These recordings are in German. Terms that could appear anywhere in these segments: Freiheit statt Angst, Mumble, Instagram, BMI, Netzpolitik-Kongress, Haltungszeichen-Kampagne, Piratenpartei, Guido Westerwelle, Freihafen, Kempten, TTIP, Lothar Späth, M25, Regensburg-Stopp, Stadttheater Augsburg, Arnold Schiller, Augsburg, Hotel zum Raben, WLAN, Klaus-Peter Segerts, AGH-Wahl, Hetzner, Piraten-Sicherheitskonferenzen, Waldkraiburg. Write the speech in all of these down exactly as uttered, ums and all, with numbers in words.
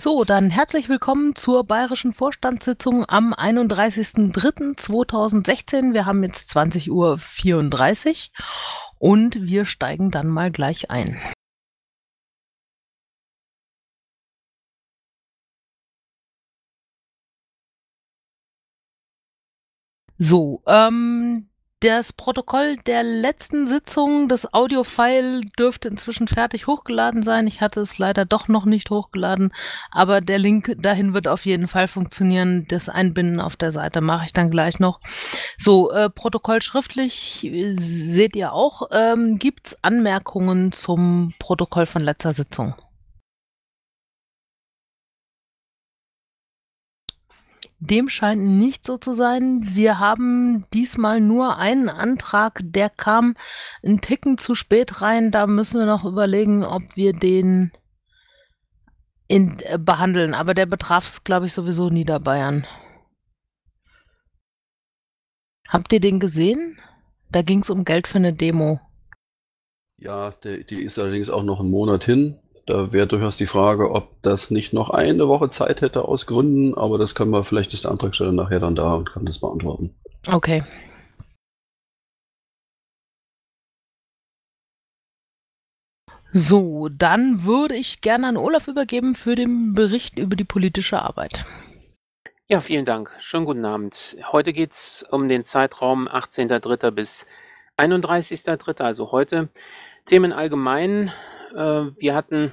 So, dann herzlich willkommen zur bayerischen Vorstandssitzung am einunddreißigsten dritten zweitausendsechzehn. Wir haben jetzt zwanzig Uhr vierunddreißig und wir steigen dann mal gleich ein. So, ähm... das Protokoll der letzten Sitzung, das Audio-File dürfte inzwischen fertig hochgeladen sein. Ich hatte es leider doch noch nicht hochgeladen, aber der Link dahin wird auf jeden Fall funktionieren. Das Einbinden auf der Seite mache ich dann gleich noch. So, äh, Protokoll schriftlich äh, seht ihr auch. Ähm, gibt's Anmerkungen zum Protokoll von letzter Sitzung? Dem scheint nicht so zu sein. Wir haben diesmal nur einen Antrag, der kam einen Ticken zu spät rein. Da müssen wir noch überlegen, ob wir den in, äh, behandeln. Aber der betraf es, glaube ich, sowieso Niederbayern. Habt ihr den gesehen? Da ging es um Geld für eine Demo. Ja, der, die ist allerdings auch noch einen Monat hin. Da wäre durchaus die Frage, ob das nicht noch eine Woche Zeit hätte aus Gründen, aber das können wir, vielleicht ist der Antragsteller nachher dann da und kann das beantworten. Okay. So, dann würde ich gerne an Olaf übergeben für den Bericht über die politische Arbeit. Ja, vielen Dank. Schönen guten Abend. Heute geht es um den Zeitraum achtzehnten dritten bis einunddreißigsten dritten, also heute. Themen allgemein. Wir hatten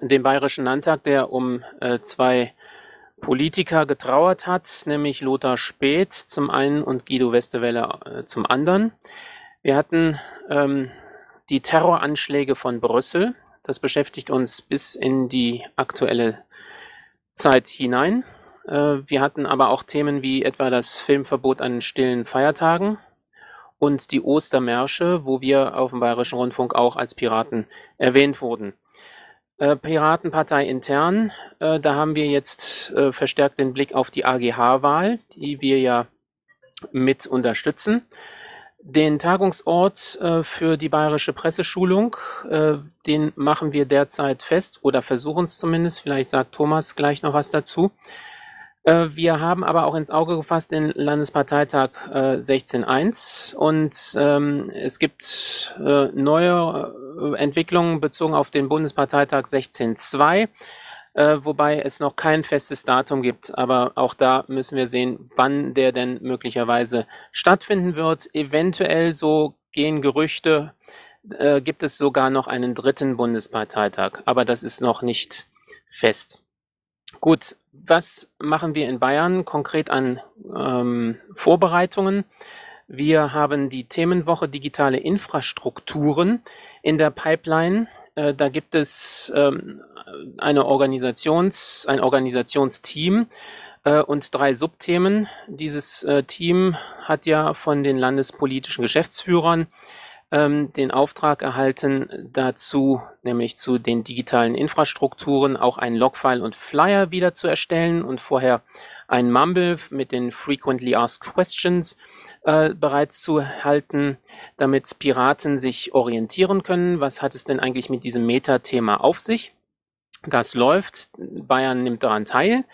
den Bayerischen Landtag, der um zwei Politiker getrauert hat, nämlich Lothar Späth zum einen und Guido Westerwelle zum anderen. Wir hatten ähm, die Terroranschläge von Brüssel. Das beschäftigt uns bis in die aktuelle Zeit hinein. Äh, wir hatten aber auch Themen wie etwa das Filmverbot an stillen Feiertagen und die Ostermärsche, wo wir auf dem Bayerischen Rundfunk auch als Piraten erwähnt wurden. Äh, Piratenpartei intern, äh, da haben wir jetzt äh, verstärkt den Blick auf die A G H-Wahl, die wir ja mit unterstützen. Den Tagungsort äh, für die Bayerische Presseschulung, äh, den machen wir derzeit fest oder versuchen es zumindest, vielleicht sagt Thomas gleich noch was dazu. Wir haben aber auch ins Auge gefasst den Landesparteitag äh, sechzehn Punkt eins und ähm, es gibt äh, neue äh, Entwicklungen bezogen auf den Bundesparteitag sechzehn Punkt zwei, äh, wobei es noch kein festes Datum gibt, aber auch da müssen wir sehen, wann der denn möglicherweise stattfinden wird. Eventuell, so gehen Gerüchte, äh, gibt es sogar noch einen dritten Bundesparteitag, aber das ist noch nicht fest. Gut, was machen wir in Bayern konkret an ähm, Vorbereitungen? Wir haben die Themenwoche digitale Infrastrukturen in der Pipeline. Äh, da gibt es ähm, eine Organisations, ein Organisationsteam äh, und drei Subthemen. Dieses äh, Team hat ja von den landespolitischen Geschäftsführern den Auftrag erhalten, dazu, nämlich zu den digitalen Infrastrukturen, auch einen Logfile und Flyer wieder zu erstellen und vorher ein Mumble mit den Frequently Asked Questions äh, bereit zu halten, damit Piraten sich orientieren können. Was hat es denn eigentlich mit diesem Meta-Thema auf sich? Das läuft, Bayern nimmt daran teil.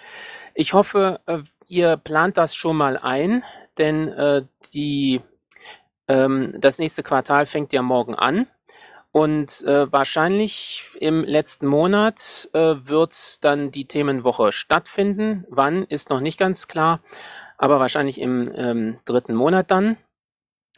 Ich hoffe, ihr plant das schon mal ein, denn äh, die das nächste Quartal fängt ja morgen an und äh, wahrscheinlich im letzten Monat äh, wird dann die Themenwoche stattfinden. Wann, ist noch nicht ganz klar, aber wahrscheinlich im ähm, dritten Monat dann.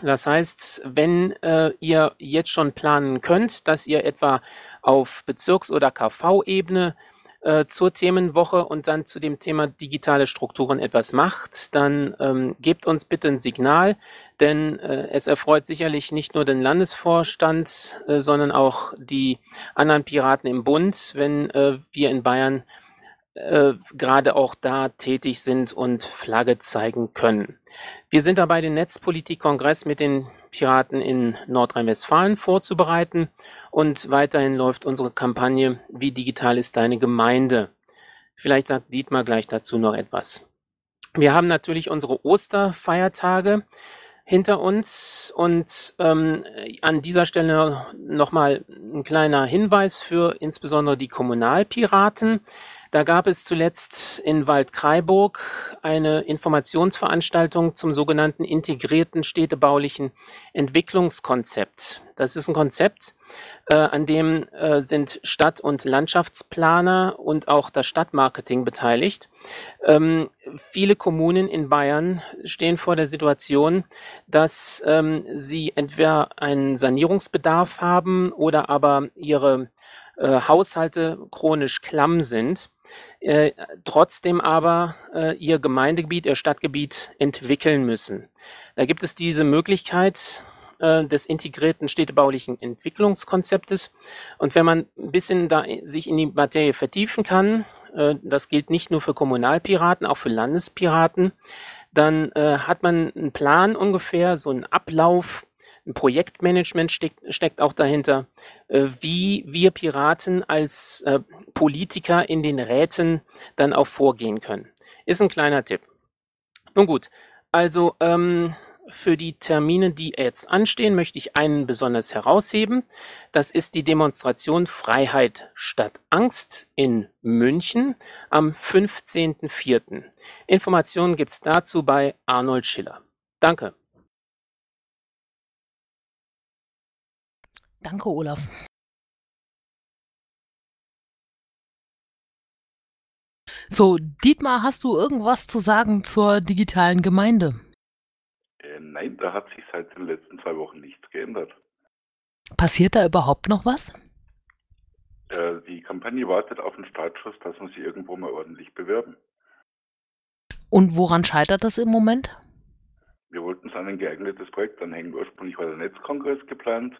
Das heißt, wenn äh, ihr jetzt schon planen könnt, dass ihr etwa auf Bezirks- oder K V-Ebene äh, zur Themenwoche und dann zu dem Thema digitale Strukturen etwas macht, dann ähm, gebt uns bitte ein Signal. Denn äh, es erfreut sicherlich nicht nur den Landesvorstand, äh, sondern auch die anderen Piraten im Bund, wenn äh, wir in Bayern äh, gerade auch da tätig sind und Flagge zeigen können. Wir sind dabei, den Netzpolitik-Kongress mit den Piraten in Nordrhein-Westfalen vorzubereiten und weiterhin läuft unsere Kampagne "Wie digital ist deine Gemeinde?". Vielleicht sagt Dietmar gleich dazu noch etwas. Wir haben natürlich unsere Osterfeiertage hinter uns und ähm, an dieser Stelle nochmal ein kleiner Hinweis für insbesondere die Kommunalpiraten. Da gab es zuletzt in Waldkraiburg eine Informationsveranstaltung zum sogenannten integrierten städtebaulichen Entwicklungskonzept. Das ist ein Konzept, äh, an dem äh, sind Stadt- und Landschaftsplaner und auch das Stadtmarketing beteiligt. Ähm, viele Kommunen in Bayern stehen vor der Situation, dass ähm, sie entweder einen Sanierungsbedarf haben oder aber ihre äh, Haushalte chronisch klamm sind. Äh, trotzdem aber äh, ihr Gemeindegebiet, ihr Stadtgebiet entwickeln müssen. Da gibt es diese Möglichkeit äh, des integrierten städtebaulichen Entwicklungskonzeptes. Und wenn man ein bisschen da sich in die Materie vertiefen kann, äh, das gilt nicht nur für Kommunalpiraten, auch für Landespiraten, dann äh, hat man einen Plan ungefähr, so einen Ablauf. Ein Projektmanagement steckt, steckt auch dahinter, äh, wie wir Piraten als äh, Politiker in den Räten dann auch vorgehen können. Ist ein kleiner Tipp. Nun gut, also ähm, für die Termine, die jetzt anstehen, möchte ich einen besonders herausheben. Das ist die Demonstration Freiheit statt Angst in München am fünfzehnten vierten Informationen gibt es dazu bei Arnold Schiller. Danke. Danke, Olaf. So, Dietmar, hast du irgendwas zu sagen zur digitalen Gemeinde? Äh, nein, da hat sich seit den letzten zwei Wochen nichts geändert. Passiert da überhaupt noch was? Äh, die Kampagne wartet auf den Startschuss, dass wir sie irgendwo mal ordentlich bewerben. Und woran scheitert das im Moment? Wir wollten es an ein geeignetes Projekt anhängen. Ursprünglich war der Netzkongress geplant.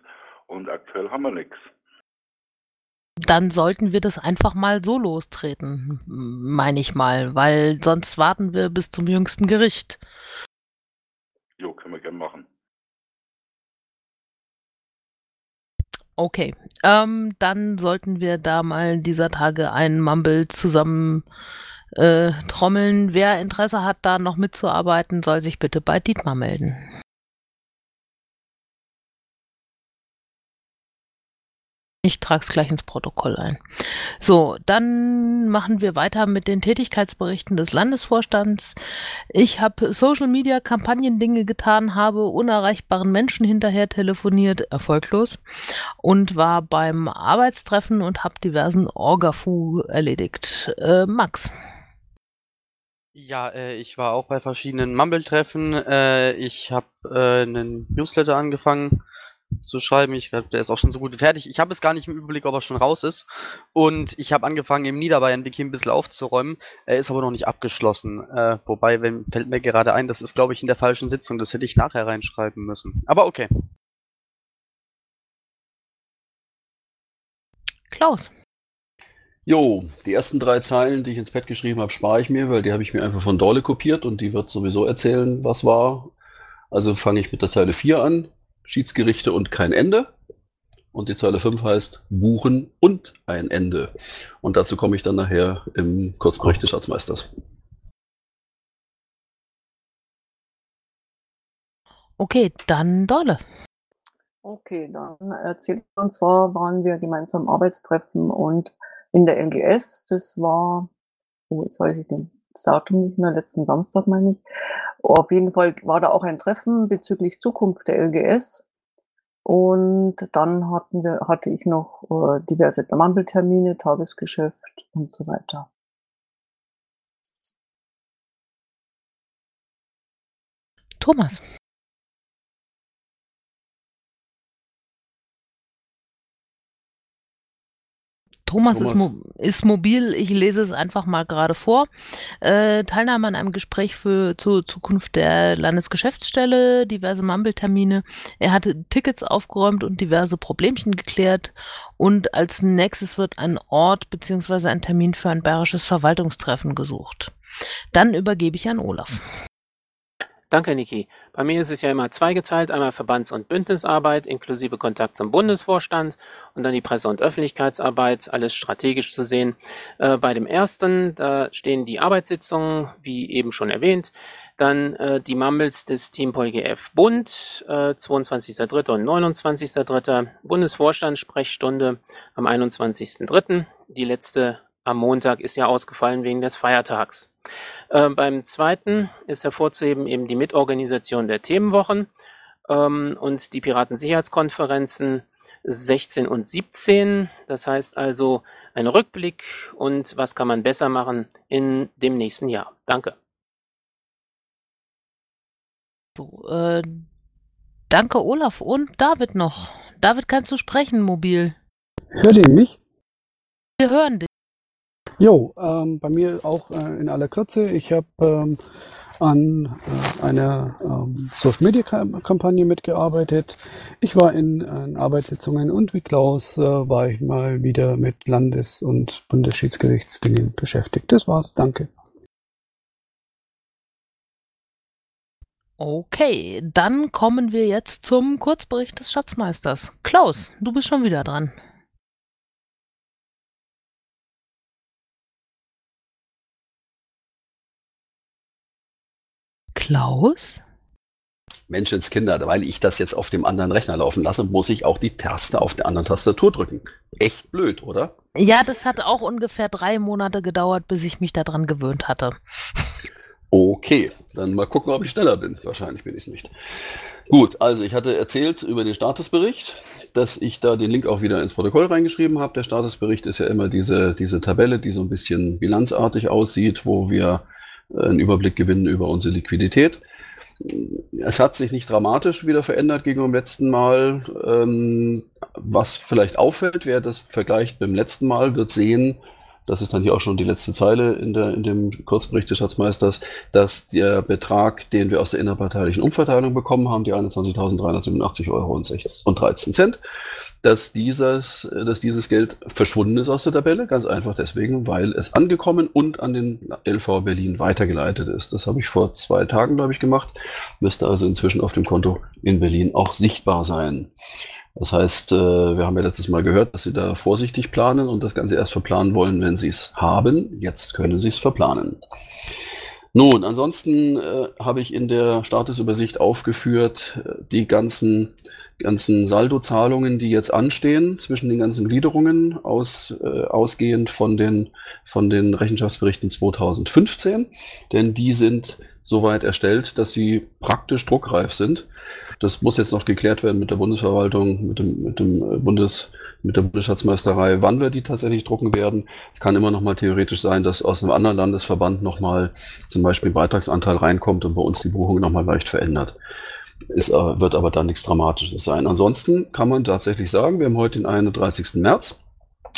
Und aktuell haben wir nichts. Dann sollten wir das einfach mal so lostreten, meine ich mal, weil sonst warten wir bis zum jüngsten Gericht. Jo, können wir gerne machen. Okay, ähm, dann sollten wir da mal dieser Tage einen Mumble zusammen äh, trommeln. Wer Interesse hat, da noch mitzuarbeiten, soll sich bitte bei Dietmar melden. Ich trage es gleich ins Protokoll ein. So, dann machen wir weiter mit den Tätigkeitsberichten des Landesvorstands. Ich habe Social-Media-Kampagnen-Dinge getan, habe unerreichbaren Menschen hinterher telefoniert, erfolglos, und war beim Arbeitstreffen und habe diversen Orgafu erledigt. Äh, Max? Ja, äh, ich war auch bei verschiedenen Mumble-Treffen. Äh, ich habe äh, einen Newsletter angefangen zu schreiben. Ich glaube, der ist auch schon so gut fertig. Ich habe es gar nicht im Überblick, ob er schon raus ist. Und ich habe angefangen, im Niederbayern-Wiki ein bisschen aufzuräumen. Er ist aber noch nicht abgeschlossen. Äh, wobei, wenn, fällt mir gerade ein, das ist, glaube ich, in der falschen Sitzung. Das hätte ich nachher reinschreiben müssen. Aber okay. Klaus. Jo, die ersten drei Zeilen, die ich ins Pad geschrieben habe, spare ich mir, weil die habe ich mir einfach von Dorle kopiert und die wird sowieso erzählen, was war. Also fange ich mit der Zeile vier an. Schiedsgerichte und kein Ende. Und die Zeile fünf heißt Buchen und ein Ende. Und dazu komme ich dann nachher im Kurzbericht des Schatzmeisters. Okay, dann Dorle. Okay, dann erzählt und zwar waren wir gemeinsam am Arbeitstreffen und in der N G S. Das war, oh, jetzt weiß ich den Datum nicht mehr, letzten Samstag meine ich. Auf jeden Fall war da auch ein Treffen bezüglich Zukunft der L G S. Und dann hatten wir, hatte ich noch äh, diverse Mumble-Termine, Tagesgeschäft und so weiter. Thomas. Thomas, Thomas. Ist, mo- ist mobil, ich lese es einfach mal gerade vor. Äh, Teilnahme an einem Gespräch für, zur Zukunft der Landesgeschäftsstelle, diverse Mumble-Termine. Er hatte Tickets aufgeräumt und diverse Problemchen geklärt. Und als nächstes wird ein Ort bzw. ein Termin für ein bayerisches Verwaltungstreffen gesucht. Dann übergebe ich an Olaf. Danke, Niki. Bei mir ist es ja immer zweigeteilt, einmal Verbands- und Bündnisarbeit inklusive Kontakt zum Bundesvorstand und dann die Presse- und Öffentlichkeitsarbeit, alles strategisch zu sehen. Äh, bei dem ersten, da stehen die Arbeitssitzungen, wie eben schon erwähnt, dann äh, die Mumbles des Team PolGF Bund, äh, zweiundzwanzigster dritter und neunundzwanzigster dritter Bundesvorstandssprechstunde am einundzwanzigsten dritten die letzte am Montag ist ja ausgefallen wegen des Feiertags. Äh, beim zweiten ist hervorzuheben eben die Mitorganisation der Themenwochen ähm, und die Piraten-Sicherheitskonferenzen sechzehn und siebzehn. Das heißt also ein Rückblick und was kann man besser machen in dem nächsten Jahr. Danke. So, äh, danke Olaf und David noch. David, kannst du sprechen mobil? Hört ihr mich? Wir hören dich. Jo, ähm, bei mir auch äh, in aller Kürze. Ich habe ähm, an äh, einer ähm, Social-Media-Kampagne mitgearbeitet. Ich war in, äh, in Arbeitssitzungen und wie Klaus äh, war ich mal wieder mit Landes- und Bundesschiedsgerichtsdingen beschäftigt. Das war's, danke. Okay, dann kommen wir jetzt zum Kurzbericht des Schatzmeisters. Klaus, du bist schon wieder dran. Klaus? Menschenskinder, weil ich das jetzt auf dem anderen Rechner laufen lasse, muss ich auch die Taste auf der anderen Tastatur drücken. Echt blöd, oder? Ja, das hat auch ungefähr drei Monate gedauert, bis ich mich daran gewöhnt hatte. Okay, dann mal gucken, ob ich schneller bin. Wahrscheinlich bin ich es nicht. Gut, also ich hatte erzählt über den Statusbericht, dass ich da den Link auch wieder ins Protokoll reingeschrieben habe. Der Statusbericht ist ja immer diese, diese Tabelle, die so ein bisschen bilanzartig aussieht, wo wir einen Überblick gewinnen über unsere Liquidität. Es hat sich nicht dramatisch wieder verändert gegenüber dem letzten Mal. Ähm, was vielleicht auffällt, wer das vergleicht mit dem letzten Mal, wird sehen, das ist dann hier auch schon die letzte Zeile in, der, in dem Kurzbericht des Schatzmeisters, dass der Betrag, den wir aus der innerparteilichen Umverteilung bekommen haben, die einundzwanzigtausenddreihundertsiebenundachtzig Euro und dreizehn Cent, dass dieses, dass dieses Geld verschwunden ist aus der Tabelle. Ganz einfach deswegen, weil es angekommen und an den L V Berlin weitergeleitet ist. Das habe ich vor zwei Tagen, glaube ich, gemacht. Müsste also inzwischen auf dem Konto in Berlin auch sichtbar sein. Das heißt, wir haben ja letztes Mal gehört, dass sie da vorsichtig planen und das Ganze erst verplanen wollen, wenn sie es haben. Jetzt können sie es verplanen. Nun, ansonsten äh, habe ich in der Statusübersicht aufgeführt, die ganzen, ganzen Saldozahlungen, die jetzt anstehen, zwischen den ganzen Gliederungen, aus, äh, ausgehend von den, von den Rechenschaftsberichten zweitausendfünfzehn. Denn die sind soweit erstellt, dass sie praktisch druckreif sind. Das muss jetzt noch geklärt werden mit der Bundesverwaltung, mit dem, mit dem Bundes, mit der Bundesschatzmeisterei, wann wir die tatsächlich drucken werden. Es kann immer noch mal theoretisch sein, dass aus einem anderen Landesverband noch mal zum Beispiel ein Beitragsanteil reinkommt und bei uns die Buchung noch mal leicht verändert. Es wird aber dann nichts Dramatisches sein. Ansonsten kann man tatsächlich sagen, wir haben heute den einunddreißigsten März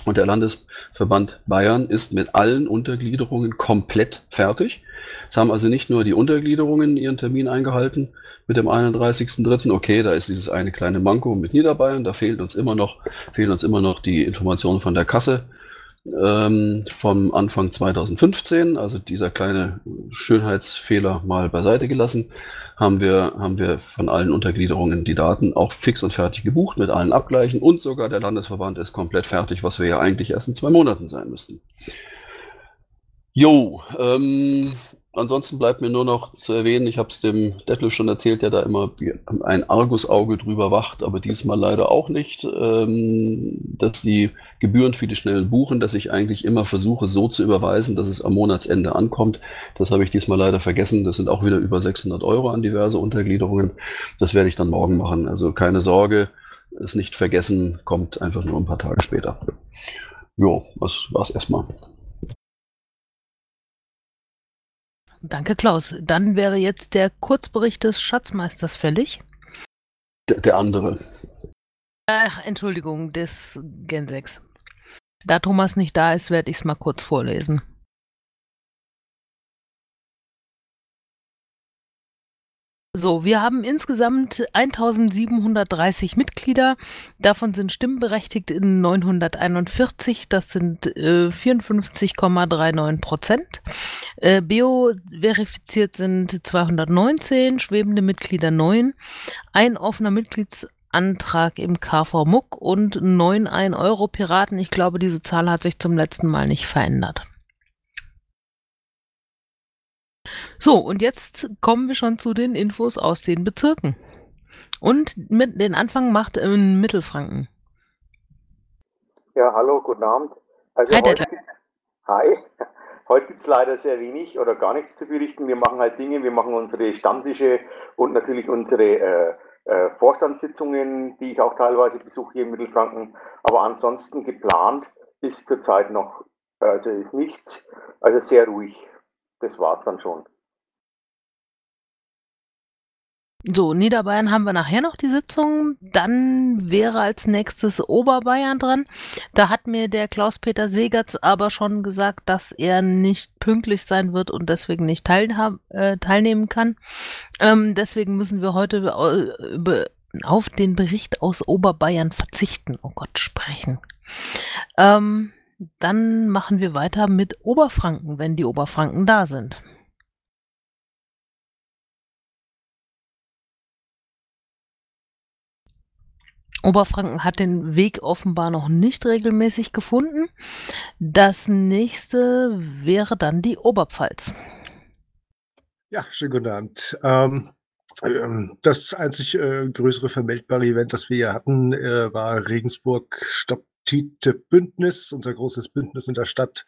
und der Landesverband Bayern ist mit allen Untergliederungen komplett fertig. Es haben also nicht nur die Untergliederungen ihren Termin eingehalten, mit dem einunddreißigsten dritten Okay, da ist dieses eine kleine Manko mit Niederbayern, da fehlt uns immer noch, fehlen uns immer noch die Informationen von der Kasse ähm, vom Anfang zweitausendfünfzehn, also dieser kleine Schönheitsfehler mal beiseite gelassen, haben wir, haben wir von allen Untergliederungen die Daten auch fix und fertig gebucht, mit allen Abgleichen und sogar der Landesverband ist komplett fertig, was wir ja eigentlich erst in zwei Monaten sein müssten. Jo, ähm... Ansonsten bleibt mir nur noch zu erwähnen, ich habe es dem Detlef schon erzählt, der da immer ein Argusauge drüber wacht, aber diesmal leider auch nicht, dass die Gebühren für die schnellen Buchen, dass ich eigentlich immer versuche, so zu überweisen, dass es am Monatsende ankommt. Das habe ich diesmal leider vergessen. Das sind auch wieder über sechshundert Euro an diverse Untergliederungen. Das werde ich dann morgen machen. Also keine Sorge, es nicht vergessen, kommt einfach nur ein paar Tage später. Jo, das war's erstmal. Danke, Klaus. Dann wäre jetzt der Kurzbericht des Schatzmeisters fällig. Der, der andere. Ach, Entschuldigung, des Gen sechs. Da Thomas nicht da ist, werde ich es mal kurz vorlesen. So, wir haben insgesamt eintausendsiebenhundertdreißig Mitglieder, davon sind stimmberechtigt in neunhunderteinundvierzig, das sind äh, vierundfünfzig Komma neununddreißig Prozent. Äh, B O verifiziert sind zweihundertneunzehn, schwebende Mitglieder neun, ein offener Mitgliedsantrag im K V M U C und neun ein-Euro-Piraten. Ich glaube, diese Zahl hat sich zum letzten Mal nicht verändert. So, und jetzt kommen wir schon zu den Infos aus den Bezirken. Und mit den Anfang macht in Mittelfranken. Ja, hallo, guten Abend. Also Hi, heute, Hi, heute gibt es leider sehr wenig oder gar nichts zu berichten. Wir machen halt Dinge, wir machen unsere Stammtische und natürlich unsere äh, äh, Vorstandssitzungen, die ich auch teilweise besuche hier in Mittelfranken. Aber ansonsten geplant ist zurzeit noch, also ist nichts, also sehr ruhig. Das war's dann schon. So, Niederbayern haben wir nachher noch die Sitzung. Dann wäre als nächstes Oberbayern dran. Da hat mir der Klaus-Peter Segerts aber schon gesagt, dass er nicht pünktlich sein wird und deswegen nicht teilha- äh, teilnehmen kann. Ähm, deswegen müssen wir heute be- be- auf den Bericht aus Oberbayern verzichten. Oh Gott, sprechen. Ähm, dann machen wir weiter mit Oberfranken, wenn die Oberfranken da sind. Oberfranken hat den Weg offenbar noch nicht regelmäßig gefunden. Das nächste wäre dann die Oberpfalz. Ja, schönen guten Abend. Ähm, das einzig äh, größere vermeldbare Event, das wir hier hatten, äh, war Regensburg-Stopp. T T I P-Bündnis, unser großes Bündnis in der Stadt,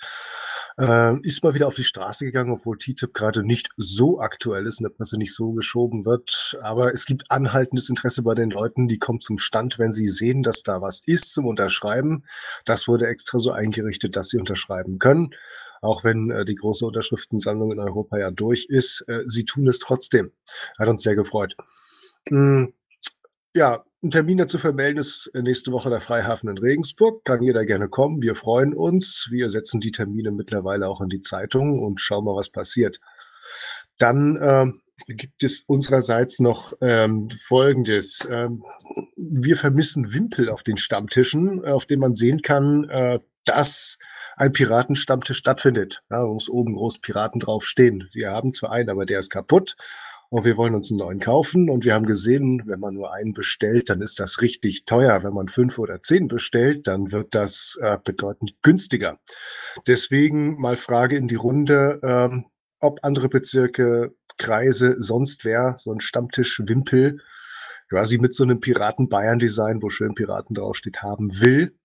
äh, ist mal wieder auf die Straße gegangen, obwohl T T I P gerade nicht so aktuell ist, in der Presse nicht so geschoben wird. Aber es gibt anhaltendes Interesse bei den Leuten, die kommen zum Stand, wenn sie sehen, dass da was ist zum Unterschreiben. Das wurde extra so eingerichtet, dass sie unterschreiben können, auch wenn äh, die große Unterschriftensammlung in Europa ja durch ist. Äh, sie tun es trotzdem. Hat uns sehr gefreut. Mhm. Ja, ein Termin dazu vermelden ist nächste Woche der Freihafen in Regensburg. Kann jeder gerne kommen. Wir freuen uns. Wir setzen die Termine mittlerweile auch in die Zeitung und schauen mal, was passiert. Dann äh, gibt es unsererseits noch ähm, Folgendes. Ähm, wir vermissen Wimpel auf den Stammtischen, auf denen man sehen kann, äh, dass ein Piratenstammtisch stattfindet. Da muss oben groß Piraten draufstehen. Wir haben zwar einen, aber der ist kaputt. Und wir wollen uns einen neuen kaufen. Und wir haben gesehen, wenn man nur einen bestellt, dann ist das richtig teuer. Wenn man fünf oder zehn bestellt, dann wird das äh, bedeutend günstiger. Deswegen mal Frage in die Runde, ähm, ob andere Bezirke, Kreise, sonst wer, so ein Stammtischwimpel, quasi mit so einem Piraten-Bayern-Design, wo schön Piraten draufsteht, haben will.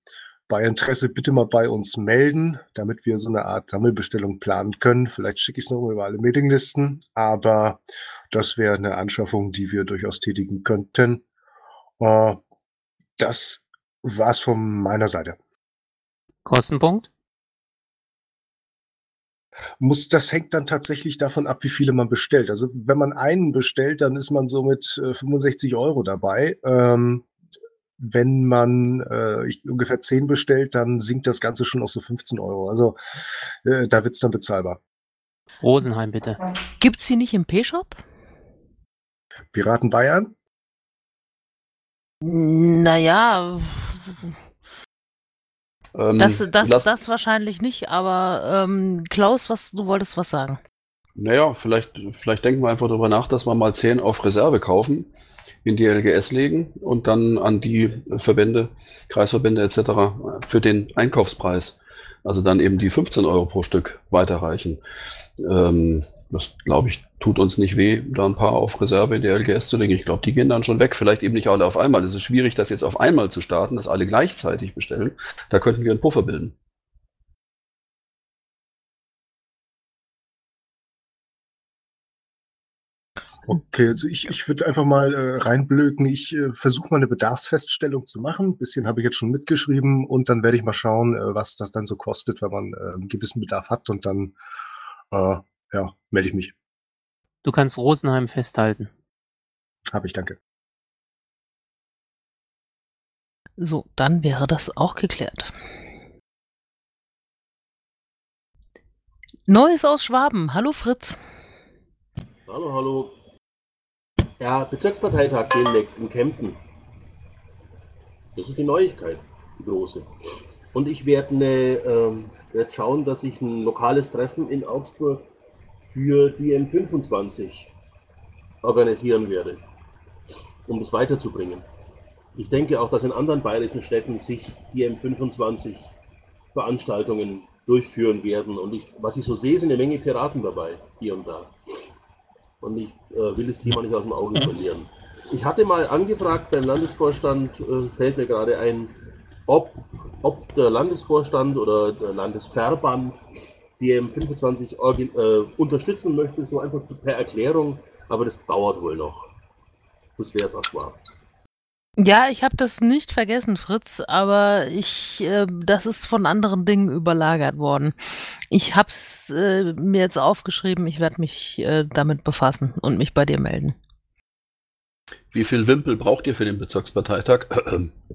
Bei Interesse bitte mal bei uns melden, damit wir so eine Art Sammelbestellung planen können. Vielleicht schicke ich es nochmal über alle Mailinglisten, aber das wäre eine Anschaffung, die wir durchaus tätigen könnten. Äh, das war's von meiner Seite. Kostenpunkt? Muss, das hängt dann tatsächlich davon ab, wie viele man bestellt. Also wenn man einen bestellt, dann ist man so mit äh, fünfundsechzig Euro dabei. Ähm, Wenn man äh, ungefähr zehn bestellt, dann sinkt das Ganze schon auf so fünfzehn Euro. Also äh, da wird's dann bezahlbar. Rosenheim, bitte. Gibt's die nicht im P-Shop? Piraten Bayern? Naja, ähm, das, das, das wahrscheinlich nicht, aber ähm, Klaus, was, du wolltest was sagen. Naja, vielleicht, vielleicht denken wir einfach darüber nach, dass wir mal zehn auf Reserve kaufen, in die L G S legen und dann an die Verbände, Kreisverbände et cetera für den Einkaufspreis, also dann eben die fünfzehn Euro pro Stück weiterreichen. Ähm, das, glaube ich, tut uns nicht weh, da ein paar auf Reserve in die L G S zu legen. Ich glaube, die gehen dann schon weg, vielleicht eben nicht alle auf einmal. Es ist schwierig, das jetzt auf einmal zu starten, dass alle gleichzeitig bestellen. Da könnten wir einen Puffer bilden. Okay, also ich, ich würde einfach mal äh, reinblöken. Ich äh, versuche mal eine Bedarfsfeststellung zu machen. Ein bisschen habe ich jetzt schon mitgeschrieben und dann werde ich mal schauen, äh, was das dann so kostet, wenn man äh, einen gewissen Bedarf hat und dann äh, ja, melde ich mich. Du kannst Rosenheim festhalten. Habe ich, danke. So, dann wäre das auch geklärt. Neues aus Schwaben. Hallo Fritz. Hallo, hallo. Ja, Bezirksparteitag demnächst in Kempten. Das ist die Neuigkeit, die große. Und ich werde ne, ähm, werd schauen, dass ich ein lokales Treffen in Augsburg für die M fünfundzwanzig organisieren werde, um das weiterzubringen. Ich denke auch, dass in anderen bayerischen Städten sich die M fünfundzwanzig Veranstaltungen durchführen werden. Und ich, was ich so sehe, sind eine Menge Piraten dabei, hier und da. Und ich äh, will das Thema nicht aus dem Auge verlieren. Ich hatte mal angefragt beim Landesvorstand, äh, fällt mir gerade ein, ob, ob der Landesvorstand oder der Landesverband die M fünfundzwanzig äh, unterstützen möchte, so einfach per Erklärung, aber das dauert wohl noch. Das wäre es erstmal. Ja, ich habe das nicht vergessen, Fritz, aber ich, äh, das ist von anderen Dingen überlagert worden. Ich habe es äh, mir jetzt aufgeschrieben, ich werde mich äh, damit befassen und mich bei dir melden. Wie viel Wimpel braucht ihr für den Bezirksparteitag? Für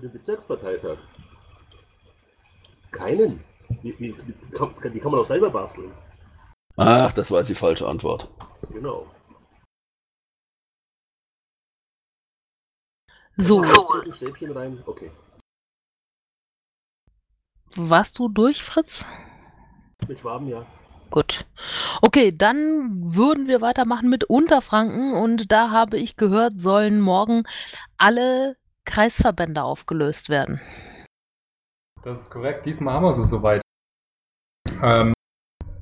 den Bezirksparteitag? Keinen. Die, die, die, kann, die kann man auch selber basteln. Ach, das war jetzt die falsche Antwort. Genau. So. Stäbchen rein. Okay. Warst du durch, Fritz? Mit Schwaben, ja. Gut. Okay, dann würden wir weitermachen mit Unterfranken und da habe ich gehört, sollen morgen alle Kreisverbände aufgelöst werden. Das ist korrekt, diesmal haben wir es soweit. Ähm,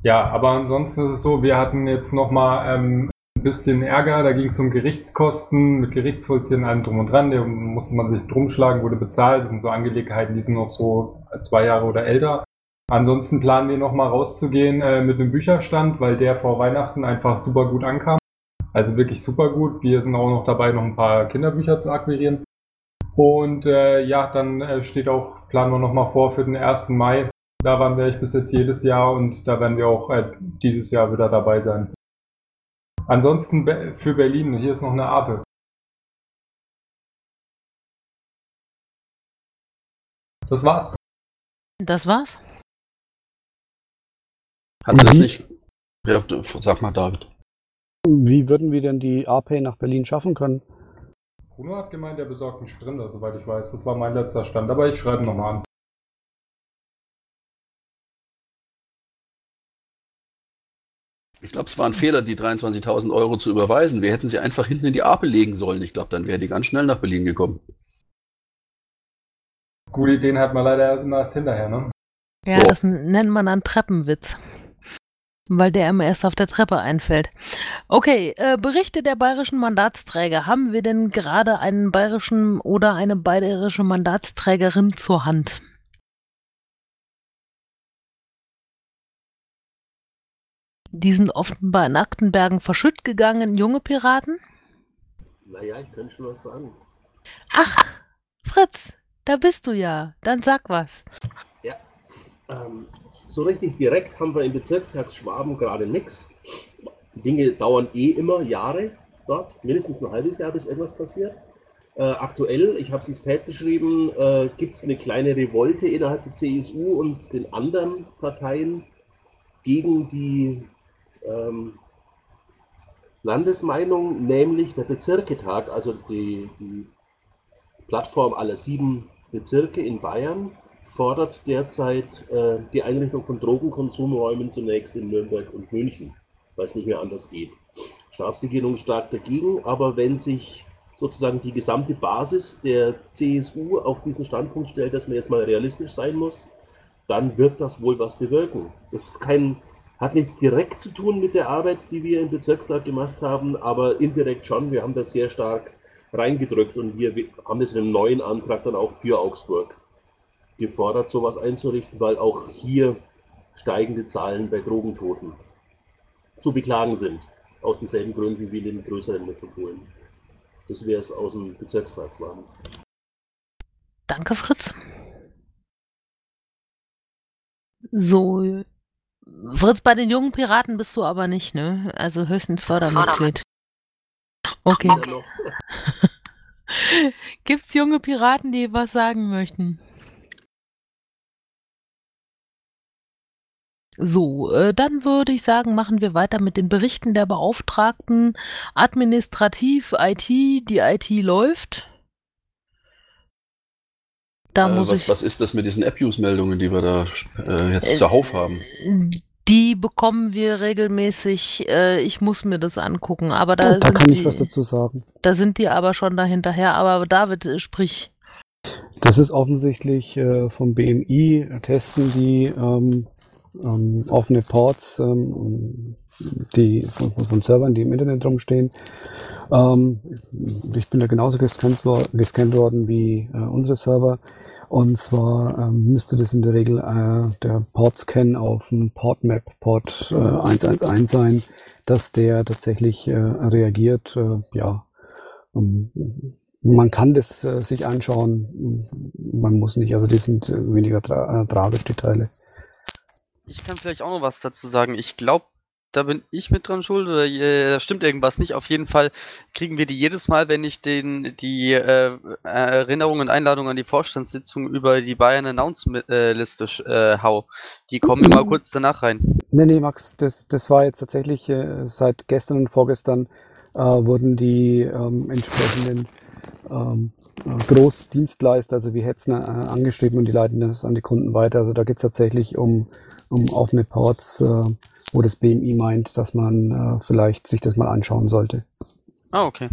ja, aber ansonsten ist es so, wir hatten jetzt nochmal ähm, ein bisschen Ärger, da ging es um Gerichtskosten, mit Gerichtsvollzieher und allem drum und dran, da musste man sich drumschlagen, wurde bezahlt, das sind so Angelegenheiten, die sind noch so zwei Jahre oder älter. Ansonsten planen wir nochmal rauszugehen äh, mit einem Bücherstand, weil der vor Weihnachten einfach super gut ankam, also wirklich super gut. Wir sind auch noch dabei, noch ein paar Kinderbücher zu akquirieren. Und äh, ja, dann äh, steht auch, planen wir nochmal vor für den ersten Mai. Da waren wir bis jetzt jedes Jahr und da werden wir auch äh, dieses Jahr wieder dabei sein. Ansonsten be- für Berlin, hier ist noch eine Ape. Das war's. Das war's? Hat das nicht? Ja, sag mal, David. Wie würden wir denn die A P nach Berlin schaffen können? Bruno hat gemeint, er besorgt einen Sprinter, soweit ich weiß. Das war mein letzter Stand, aber ich schreibe nochmal an. Ich glaube, es war ein Fehler, die dreiundzwanzigtausend Euro zu überweisen. Wir hätten sie einfach hinten in die Ape legen sollen. Ich glaube, dann wäre die ganz schnell nach Berlin gekommen. Gute Ideen hat man leider immer erst hinterher, ne? Ja, so. Das nennt man einen Treppenwitz. Weil der immer erst auf der Treppe einfällt. Okay, äh, Berichte der bayerischen Mandatsträger. Haben wir denn gerade einen bayerischen oder eine bayerische Mandatsträgerin zur Hand? Die sind offenbar in Aktenbergen verschütt gegangen, junge Piraten? Naja, ich könnte schon was sagen. Ach, Fritz, da bist du ja. Dann sag was. Ja, ähm... so richtig direkt haben wir im Bezirkstag Schwaben gerade nichts. Die Dinge dauern eh immer Jahre dort, ja, mindestens ein halbes Jahr, bis irgendwas passiert. Äh, aktuell, ich habe es ins Pad geschrieben, äh, gibt es eine kleine Revolte innerhalb der C S U und den anderen Parteien gegen die ähm, Landesmeinung, nämlich der Bezirketag, also die, die Plattform aller sieben Bezirke in Bayern, fordert derzeit äh, die Einrichtung von Drogenkonsumräumen zunächst in Nürnberg und München, weil es nicht mehr anders geht. Staatsregierung stark dagegen, aber wenn sich sozusagen die gesamte Basis der C S U auf diesen Standpunkt stellt, dass man jetzt mal realistisch sein muss, dann wird das wohl was bewirken. Das ist kein, hat nichts direkt zu tun mit der Arbeit, die wir im Bezirkstag gemacht haben, aber indirekt schon. Wir haben das sehr stark reingedrückt und wir haben das in einem neuen Antrag dann auch für Augsburg gefordert, sowas einzurichten, weil auch hier steigende Zahlen bei Drogentoten zu beklagen sind. Aus denselben Gründen wie in den größeren Metropolen. Das wäre es aus dem Bezirkstag. Danke, Fritz. So, Fritz, bei den jungen Piraten bist du aber nicht, ne? Also höchstens Fördermitglied. Okay. okay. Gibt's junge Piraten, die was sagen möchten? So, äh, dann würde ich sagen, machen wir weiter mit den Berichten der Beauftragten. Administrativ, I T, die I T läuft. Da äh, muss was, ich, was ist das mit diesen Abuse-Meldungen, die wir da äh, jetzt äh, zuhauf haben? Die bekommen wir regelmäßig. Äh, ich muss mir das angucken. Aber da, oh, da sind kann die, ich was dazu sagen. Da sind die aber schon dahinterher. Aber David, äh, sprich. Das ist offensichtlich äh, vom B M I, testen die ähm, ähm, offene Ports ähm, die, von, von Servern, die im Internet rumstehen. Ähm, ich bin da genauso gescannt, gescannt worden wie äh, unsere Server Und zwar ähm, müsste das in der Regel äh, der Port-Scan auf dem Port-Map, Port äh, eins eins eins sein, dass der tatsächlich äh, reagiert. Äh, ja, ähm, man kann das äh, sich anschauen, man muss nicht. Also die sind weniger tra äh, tragisch, die Teile. Ich kann vielleicht auch noch was dazu sagen. Ich glaube, da bin ich mit dran schuld, oder äh, da stimmt irgendwas nicht. Auf jeden Fall kriegen wir die jedes Mal, wenn ich den die äh, Erinnerungen und Einladungen an die Vorstandssitzung über die Bayern-Announce-Liste äh, hau. Die kommen immer kurz danach rein. Nee, nee, Max, das, das war jetzt tatsächlich äh, seit gestern und vorgestern äh, wurden die ähm, entsprechenden ähm, Großdienstleister, also wie Hetzner, äh, angeschrieben und die leiten das an die Kunden weiter. Also da geht es tatsächlich um, um offene Ports, äh, wo das B M I meint, dass man äh, vielleicht sich das mal anschauen sollte. Ah, okay.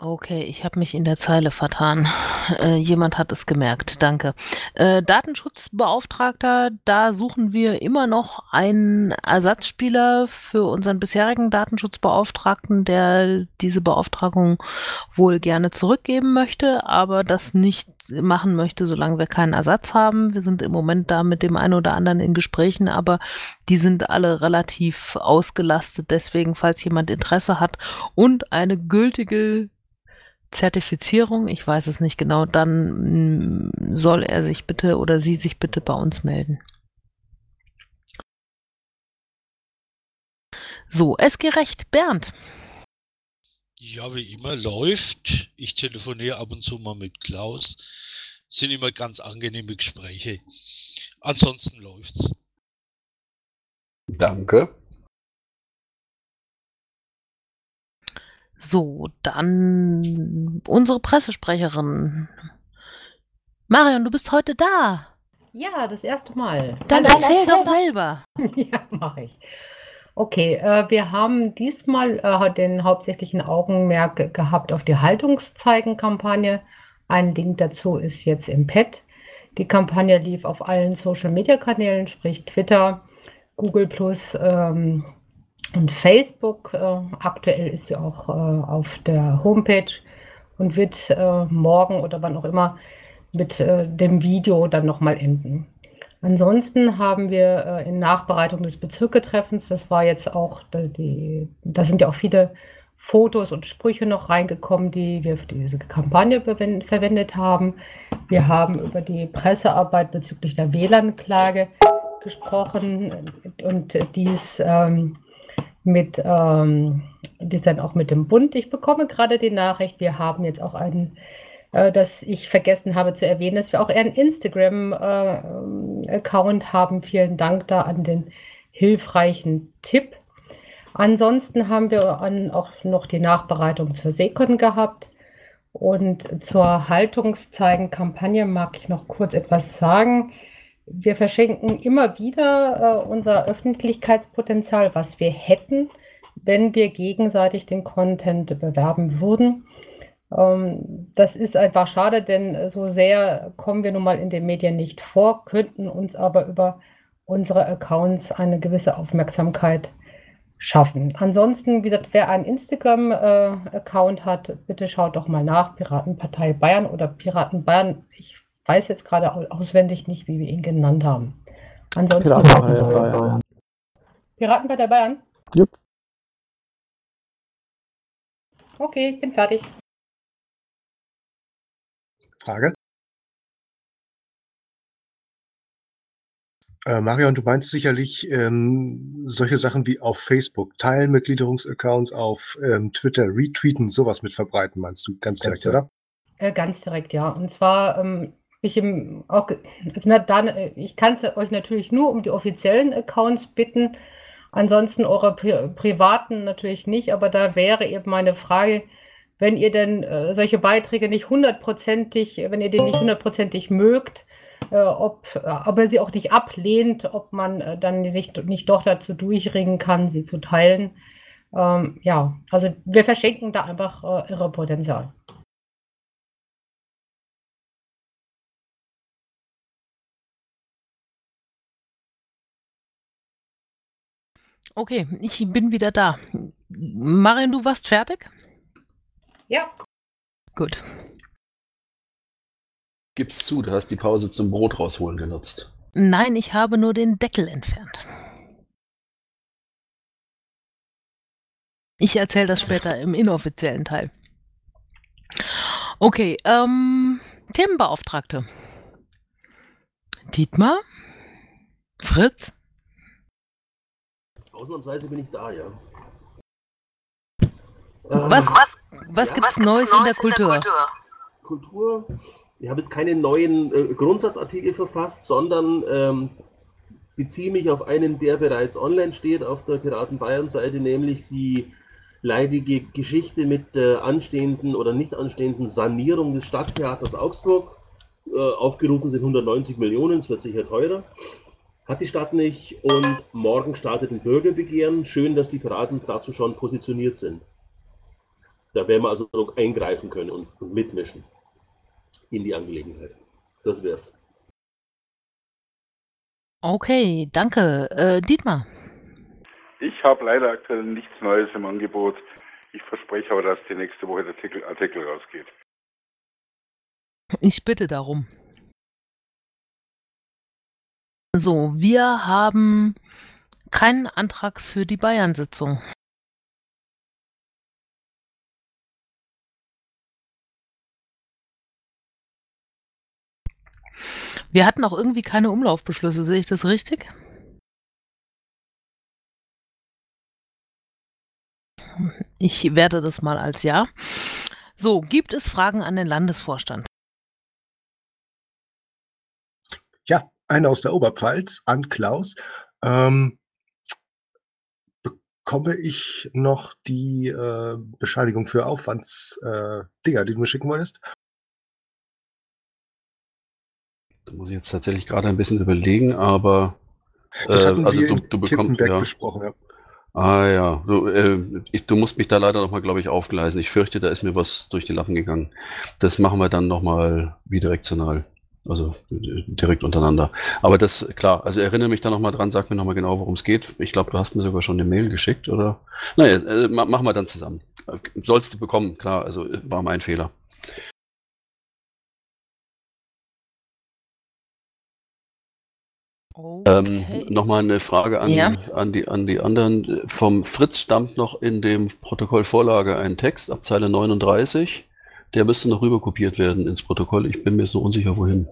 Okay, ich habe mich in der Zeile vertan. Äh, jemand hat es gemerkt, danke. Äh, Datenschutzbeauftragter, da suchen wir immer noch einen Ersatzspieler für unseren bisherigen Datenschutzbeauftragten, der diese Beauftragung wohl gerne zurückgeben möchte, aber das nicht machen möchte, solange wir keinen Ersatz haben. Wir sind im Moment da mit dem einen oder anderen in Gesprächen, aber die sind alle relativ ausgelastet. Deswegen, falls jemand Interesse hat und eine gültige Zertifizierung, ich weiß es nicht genau, dann soll er sich bitte oder sie sich bitte bei uns melden. So, es gerecht, Bernd. Ja, wie immer läuft. Ich telefoniere ab und zu mal mit Klaus. Sind immer ganz angenehme Gespräche. Ansonsten läuft's. Danke. So, dann unsere Pressesprecherin. Marion, du bist heute da. Ja, das erste Mal. Dann nein, erzähl nein, doch nein. selber. Ja, mache ich. Okay, äh, wir haben diesmal äh, den hauptsächlichen Augenmerk gehabt auf die Haltungszeichen-Kampagne. Ein Link dazu ist jetzt im Pad. Die Kampagne lief auf allen Social-Media-Kanälen, sprich Twitter, Google plus, ähm, und Facebook, äh, aktuell ist sie auch äh, auf der Homepage und wird äh, morgen oder wann auch immer mit äh, dem Video dann nochmal enden. Ansonsten haben wir äh, in Nachbereitung des Bezirketreffens, das war jetzt auch, die, da sind ja auch viele Fotos und Sprüche noch reingekommen, die wir für diese Kampagne verwendet haben. Wir haben über die Pressearbeit bezüglich der W L A N-Klage gesprochen und dies ähm, mit ähm, Design auch mit dem Bund. Ich bekomme gerade die Nachricht, wir haben jetzt auch einen, äh, dass ich vergessen habe zu erwähnen, dass wir auch einen Instagram-Account äh, haben. Vielen Dank da an den hilfreichen Tipp. Ansonsten haben wir an, auch noch die Nachbereitung zur Seekon gehabt und zur Haltungszeichen-Kampagne mag ich noch kurz etwas sagen. Wir verschenken immer wieder äh, unser Öffentlichkeitspotenzial, was wir hätten, wenn wir gegenseitig den Content bewerben würden. Ähm, das ist einfach schade, denn so sehr kommen wir nun mal in den Medien nicht vor, könnten uns aber über unsere Accounts eine gewisse Aufmerksamkeit schaffen. Ansonsten, wie gesagt, wer einen Instagram-Account äh, hat, bitte schaut doch mal nach, Piratenpartei Bayern oder Piraten Bayern. Ich weiß jetzt gerade auswendig nicht, wie wir ihn genannt haben. Ansonsten Piratenpartei Bayern. Piratenpartei Bayern? Jupp. Okay, ich bin fertig. Frage? Äh, Marion, du meinst sicherlich ähm, solche Sachen wie auf Facebook teilen mit Gliederungsaccounts, auf ähm, Twitter retweeten, sowas mit verbreiten, meinst du ganz direkt, ja. Oder? Äh, ganz direkt, ja. Und zwar... Ähm, Ich, also ich kann es euch natürlich nur um die offiziellen Accounts bitten, ansonsten eure Pri- privaten natürlich nicht, aber da wäre eben meine Frage, wenn ihr denn äh, solche Beiträge nicht hundertprozentig, wenn ihr die nicht hundertprozentig mögt, äh, ob, aber sie auch nicht ablehnt, ob man äh, dann sich nicht doch dazu durchringen kann, sie zu teilen. Ähm, ja, also wir verschenken da einfach äh, irre Potenzial. Okay, ich bin wieder da. Marion, du warst fertig? Ja. Gut. Gib's zu, du hast die Pause zum Brot rausholen genutzt. Nein, ich habe nur den Deckel entfernt. Ich erzähle das später im inoffiziellen Teil. Okay, ähm, Themenbeauftragte. Dietmar? Fritz? Ausnahmsweise bin ich da, ja. Was, was, was ja, gibt es Neues, Neues in der Kultur? In der Kultur? Kultur? Ich habe jetzt keine neuen äh, Grundsatzartikel verfasst, sondern ähm, beziehe mich auf einen, der bereits online steht auf der Piraten-Bayern-Seite, nämlich die leidige Geschichte mit der anstehenden oder nicht anstehenden Sanierung des Stadttheaters Augsburg. Äh, aufgerufen sind hundertneunzig Millionen, es wird sicher teurer. Hat die Stadt nicht und morgen startet ein Bürgerbegehren. Schön, dass die Piraten dazu schon positioniert sind. Da werden wir also eingreifen können und, und mitmischen in die Angelegenheit. Das wär's. Okay, danke. Äh, Dietmar? Ich habe leider aktuell nichts Neues im Angebot. Ich verspreche aber, dass die nächste Woche der Artikel, Artikel rausgeht. Ich bitte darum. So, wir haben keinen Antrag für die Bayern-Sitzung. Wir hatten auch irgendwie keine Umlaufbeschlüsse, sehe ich das richtig? Ich werte das mal als ja. So, gibt es Fragen an den Landesvorstand? Ja. Eine aus der Oberpfalz an Klaus. Ähm, bekomme ich noch die äh, Bescheinigung für Aufwandsdinger, äh, die du mir schicken wolltest? Da muss ich jetzt tatsächlich gerade ein bisschen überlegen, aber äh, das hatten also wir du, du bekommst ja. besprochen. Ja. Ah ja, du, äh, ich, du musst mich da leider nochmal, glaube ich, aufgleisen. Ich fürchte, da ist mir was durch die Lappen gegangen. Das machen wir dann nochmal bidirektional. Also direkt untereinander. Aber das, klar, also erinnere mich da nochmal dran, sag mir nochmal genau, worum es geht. Ich glaube, du hast mir sogar schon eine Mail geschickt, oder? Naja, äh, ma- machen wir dann zusammen. Sollst du bekommen, klar, also war mein Fehler. Okay. Ähm, nochmal eine Frage an, ja. an, die, an die anderen. Vom Fritz stammt noch in dem Protokollvorlage ein Text ab Zeile neununddreißig. Der müsste noch rüber kopiert werden ins Protokoll. Ich bin mir so unsicher, wohin.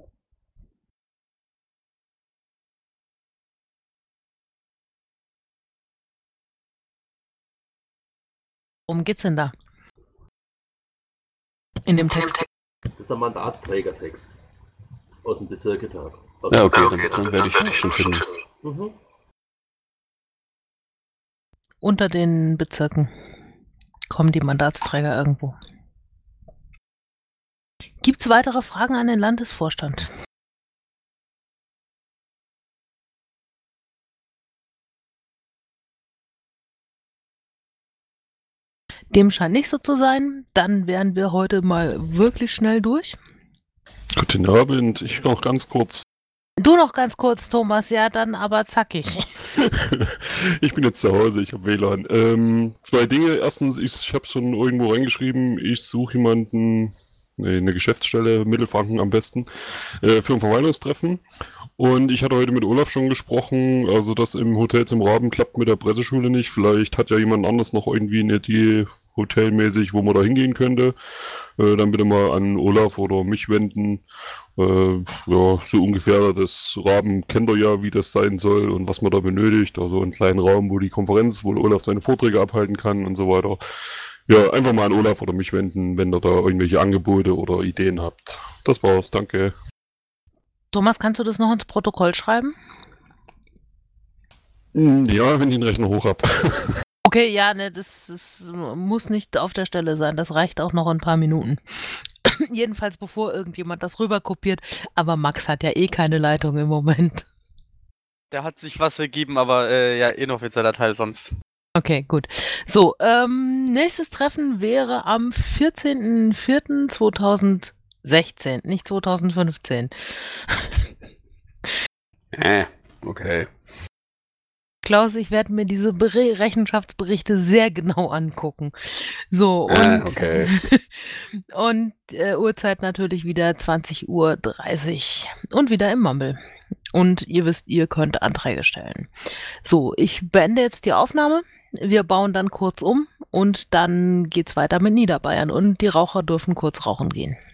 Worum geht's denn da? In dem Text? Das ist der Mandatsträgertext aus dem Bezirketag. Aus ja, okay, dann, dann werde ich dich schon finden. Mhm. Unter den Bezirken kommen die Mandatsträger irgendwo. Gibt es weitere Fragen an den Landesvorstand? Dem scheint nicht so zu sein. Dann wären wir heute mal wirklich schnell durch. Guten Abend, ich noch ganz kurz. Du noch ganz kurz, Thomas, ja, dann aber zackig. Ich bin jetzt zu Hause, ich habe W L A N. Ähm, zwei Dinge. Erstens, ich, ich habe schon irgendwo reingeschrieben, ich suche jemanden... Nee, eine Geschäftsstelle, Mittelfranken am besten, äh, für ein Verwaltungstreffen. Und ich hatte heute mit Olaf schon gesprochen, also das im Hotel zum Raben klappt mit der Presseschule nicht. Vielleicht hat ja jemand anderes noch irgendwie eine Idee, hotelmäßig, wo man da hingehen könnte. Äh, dann bitte mal an Olaf oder mich wenden. Äh, ja, so ungefähr, das Raben kennt er ja, wie das sein soll und was man da benötigt. Also einen kleinen Raum, wo die Konferenz, wo Olaf seine Vorträge abhalten kann und so weiter. Ja, einfach mal an Olaf oder mich wenden, wenn ihr da irgendwelche Angebote oder Ideen habt. Das war's, danke. Thomas, kannst du das noch ins Protokoll schreiben? Ja, wenn ich den Rechner hoch habe. Okay, ja, ne, das, das muss nicht auf der Stelle sein. Das reicht auch noch ein paar Minuten. Jedenfalls bevor irgendjemand das rüberkopiert. Aber Max hat ja eh keine Leitung im Moment. Da hat sich was ergeben, aber äh, ja, inoffizieller Teil sonst. Okay, gut. So, ähm, nächstes Treffen wäre am vierzehnten vierten zweitausendsechzehn, nicht zweitausendfünfzehn. Äh, okay. Klaus, ich werde mir diese Ber- Rechenschaftsberichte sehr genau angucken. So, und, ah, okay. und äh, Uhrzeit natürlich wieder zwanzig Uhr dreißig und wieder im Mumble. Und ihr wisst, ihr könnt Anträge stellen. So, ich beende jetzt die Aufnahme. Wir bauen dann kurz um und dann geht's weiter mit Niederbayern und die Raucher dürfen kurz rauchen gehen.